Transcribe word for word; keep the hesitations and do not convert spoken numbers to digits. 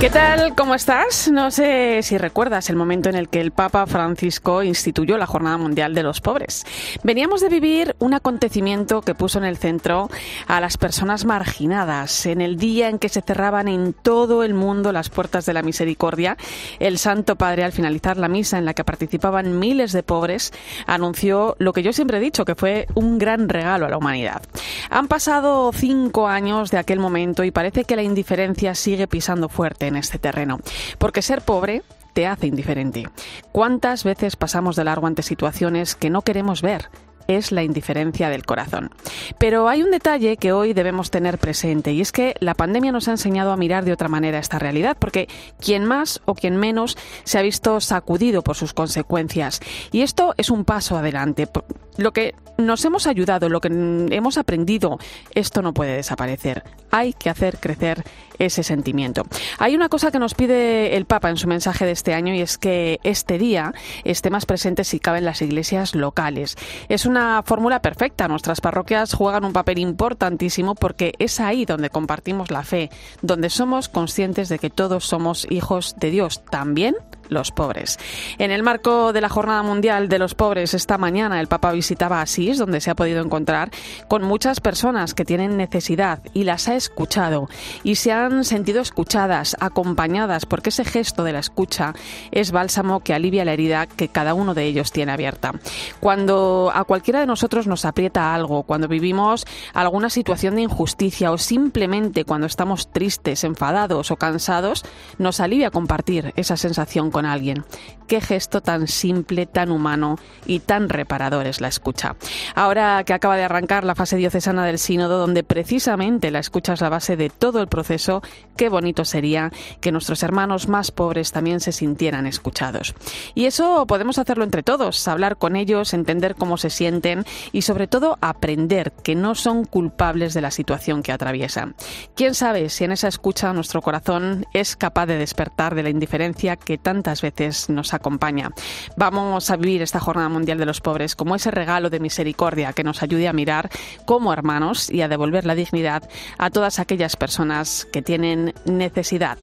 ¿Qué tal? ¿Cómo estás? No sé si recuerdas el momento en el que el Papa Francisco instituyó la Jornada Mundial de los Pobres. Veníamos de vivir un acontecimiento que puso en el centro a las personas marginadas. En el día en que se cerraban en todo el mundo las puertas de la misericordia, el Santo Padre, al finalizar la misa en la que participaban miles de pobres, anunció lo que yo siempre he dicho, que fue un gran regalo a la humanidad. Han pasado cinco años de aquel momento y parece que la indiferencia sigue pisando fuerte en este terreno, porque ser pobre te hace indiferente. ¿Cuántas veces pasamos de largo ante situaciones que no queremos ver? Es la indiferencia del corazón. Pero hay un detalle que hoy debemos tener presente, y es que la pandemia nos ha enseñado a mirar de otra manera esta realidad, porque quien más o quien menos se ha visto sacudido por sus consecuencias. Y esto es un paso adelante. Lo que nos hemos ayudado, lo que hemos aprendido, esto no puede desaparecer. Hay que hacer crecer ese sentimiento. Hay una cosa que nos pide el Papa en su mensaje de este año, y es que este día esté más presente si cabe en las iglesias locales. Es una Una fórmula perfecta. Nuestras parroquias juegan un papel importantísimo porque es ahí donde compartimos la fe, donde somos conscientes de que todos somos hijos de Dios, también los pobres. En el marco de la Jornada Mundial de los Pobres, esta mañana el Papa visitaba Asís, donde se ha podido encontrar con muchas personas que tienen necesidad, y las ha escuchado y se han sentido escuchadas, acompañadas, porque ese gesto de la escucha es bálsamo que alivia la herida que cada uno de ellos tiene abierta. Cuando a cualquier Cualquiera de nosotros nos aprieta algo, cuando vivimos alguna situación de injusticia o simplemente cuando estamos tristes, enfadados o cansados, nos alivia compartir esa sensación con alguien. Qué gesto tan simple, tan humano y tan reparador es la escucha. Ahora que acaba de arrancar la fase diocesana del sínodo, donde precisamente la escucha es la base de todo el proceso, qué bonito sería que nuestros hermanos más pobres también se sintieran escuchados. Y eso podemos hacerlo entre todos, hablar con ellos, entender cómo se sienten y sobre todo aprender que no son culpables de la situación que atraviesan. ¿Quién sabe si en esa escucha nuestro corazón es capaz de despertar de la indiferencia que tantas veces nos acompaña? Vamos a vivir esta Jornada Mundial de los Pobres como ese regalo de misericordia que nos ayude a mirar como hermanos y a devolver la dignidad a todas aquellas personas que tienen necesidad.